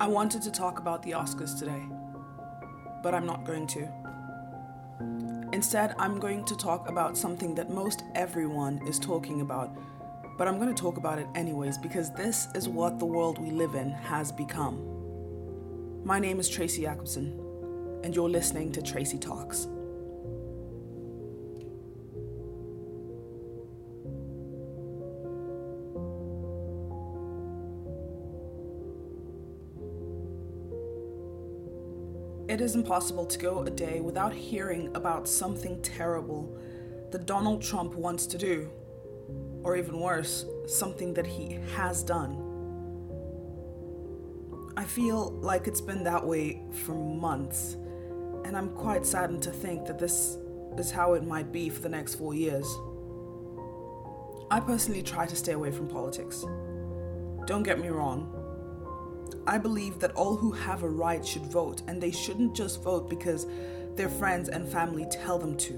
I wanted to talk about the Oscars today, but I'm not going to. Instead, I'm going to talk about something that most everyone is talking about, but I'm going to talk about it anyways because this is what the world we live in has become. My name is Tracy Jacobson, and you're listening to Tracy Talks. It is impossible to go a day without hearing about something terrible that Donald Trump wants to do, or even worse, something that he has done. I feel like it's been that way for months, and I'm quite saddened to think that this is how it might be for the next 4 years. I personally try to stay away from politics. Don't get me wrong. I believe that all who have a right should vote, and they shouldn't just vote because their friends and family tell them to.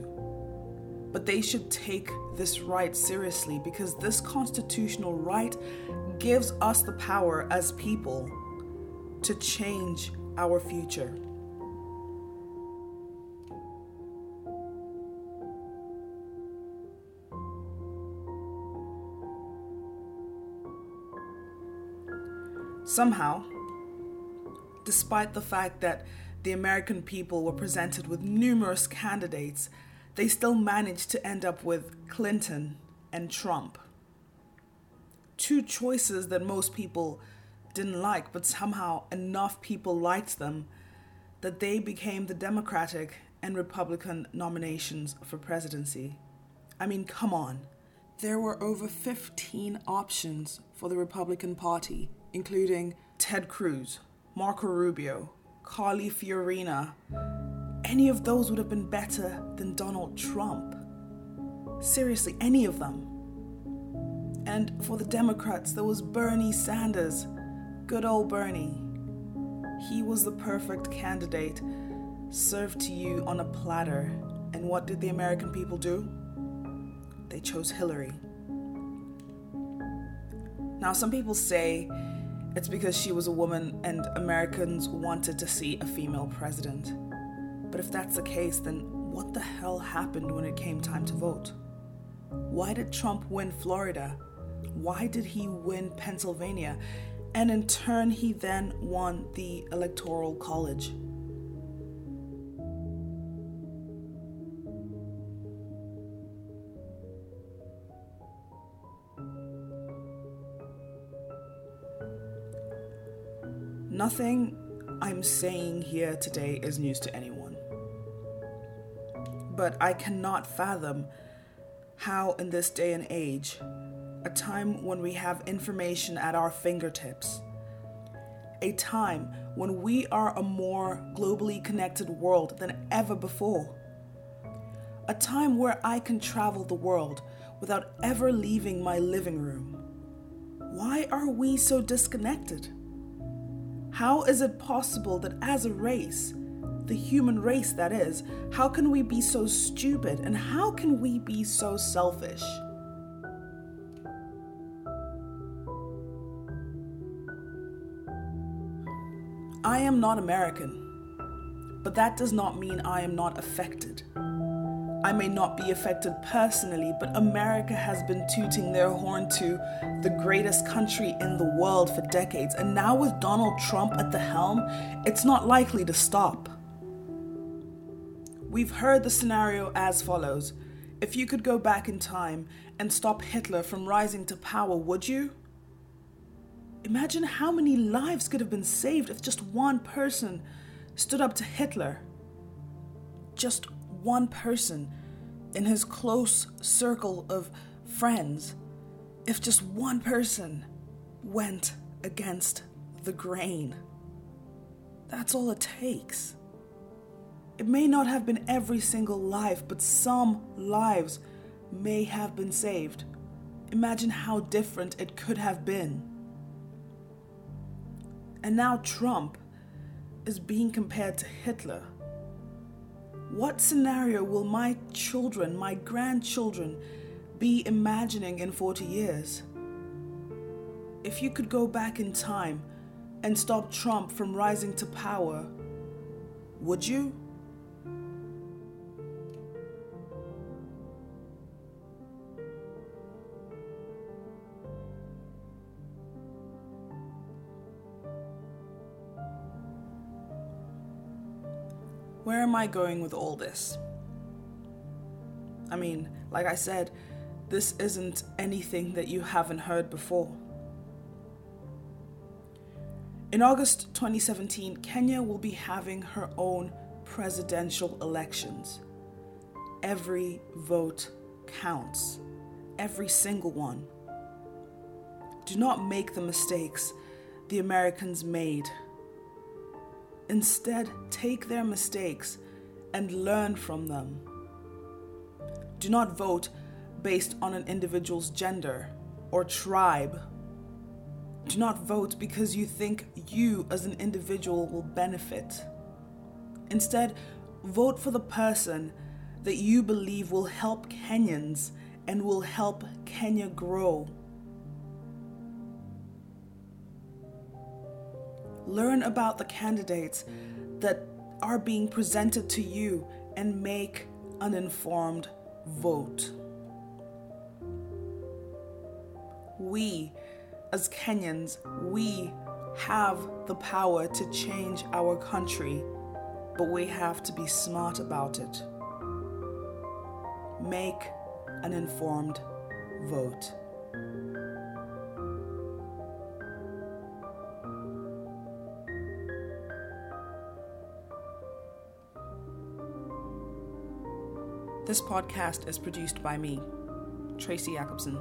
But they should take this right seriously, because this constitutional right gives us the power as people to change our future. Somehow, despite the fact that the American people were presented with numerous candidates, they still managed to end up with Clinton and Trump. Two choices that most people didn't like, but somehow enough people liked them that they became the Democratic and Republican nominations for presidency. I mean, come on. There were over 15 options for the Republican Party, including Ted Cruz, Marco Rubio, Carly Fiorina. Any of those would have been better than Donald Trump. Seriously, any of them. And for the Democrats, there was Bernie Sanders. Good old Bernie. He was the perfect candidate served to you on a platter. And what did the American people do? They chose Hillary. Now, some people say it's because she was a woman and Americans wanted to see a female president. But if that's the case, then what the hell happened when it came time to vote? Why did Trump win Florida? Why did he win Pennsylvania? And in turn, he then won the Electoral College. Nothing I'm saying here today is news to anyone. But I cannot fathom how in this day and age, a time when we have information at our fingertips, a time when we are a more globally connected world than ever before, a time where I can travel the world without ever leaving my living room. Why are we so disconnected? How is it possible that as a race, the human race that is, how can we be so stupid and how can we be so selfish? I am not American, but that does not mean I am not affected. I may not be affected personally, but America has been tooting their horn to the greatest country in the world for decades. And now with Donald Trump at the helm, it's not likely to stop. We've heard the scenario as follows. If you could go back in time and stop Hitler from rising to power, would you? Imagine how many lives could have been saved if just one person stood up to Hitler. Just one person in his close circle of friends, if just one person went against the grain. That's all it takes. It may not have been every single life, but some lives may have been saved. Imagine how different it could have been. And now Trump is being compared to Hitler. What scenario will my children, my grandchildren, be imagining in 40 years? If you could go back in time and stop Trump from rising to power, would you? Where am I going with all this? I mean, like I said, this isn't anything that you haven't heard before. In August 2017, Kenya will be having her own presidential elections. Every vote counts. Every single one. Do not make the mistakes the Americans made. Instead, take their mistakes and learn from them. Do not vote based on an individual's gender or tribe. Do not vote because you think you as an individual will benefit. Instead, vote for the person that you believe will help Kenyans and will help Kenya grow. Learn about the candidates that are being presented to you and make an informed vote. We as Kenyans, we have the power to change our country, but we have to be smart about it. Make an informed vote. This podcast is produced by me, Tracy Jacobson.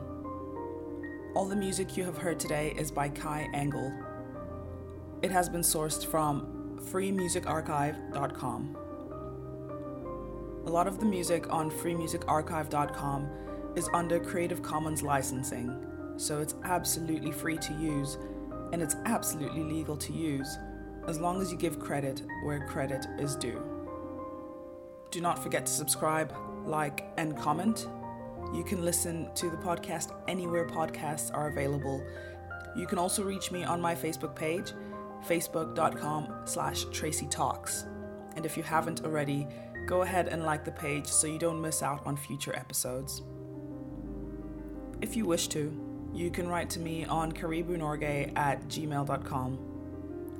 All the music you have heard today is by Kai Engel. It has been sourced from freemusicarchive.com. A lot of the music on freemusicarchive.com is under Creative Commons licensing, so it's absolutely free to use, and it's absolutely legal to use, as long as you give credit where credit is due. Do not forget to subscribe, like, and comment. You can listen to the podcast anywhere podcasts are available. You can also reach me on my Facebook page, facebook.com/Tracy Talks. And if you haven't already, go ahead and like the page so you don't miss out on future episodes. If you wish to, you can write to me on karibu-norge@gmail.com.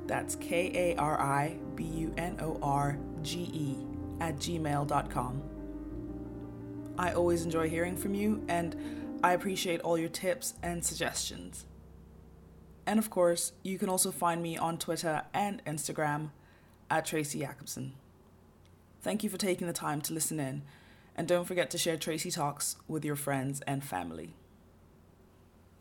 That's KARIBUNORGE@gmail.com. I always enjoy hearing from you, and I appreciate all your tips and suggestions. And of course, you can also find me on Twitter and Instagram @Tracy Jacobson. Thank you for taking the time to listen in, and don't forget to share Tracy Talks with your friends and family.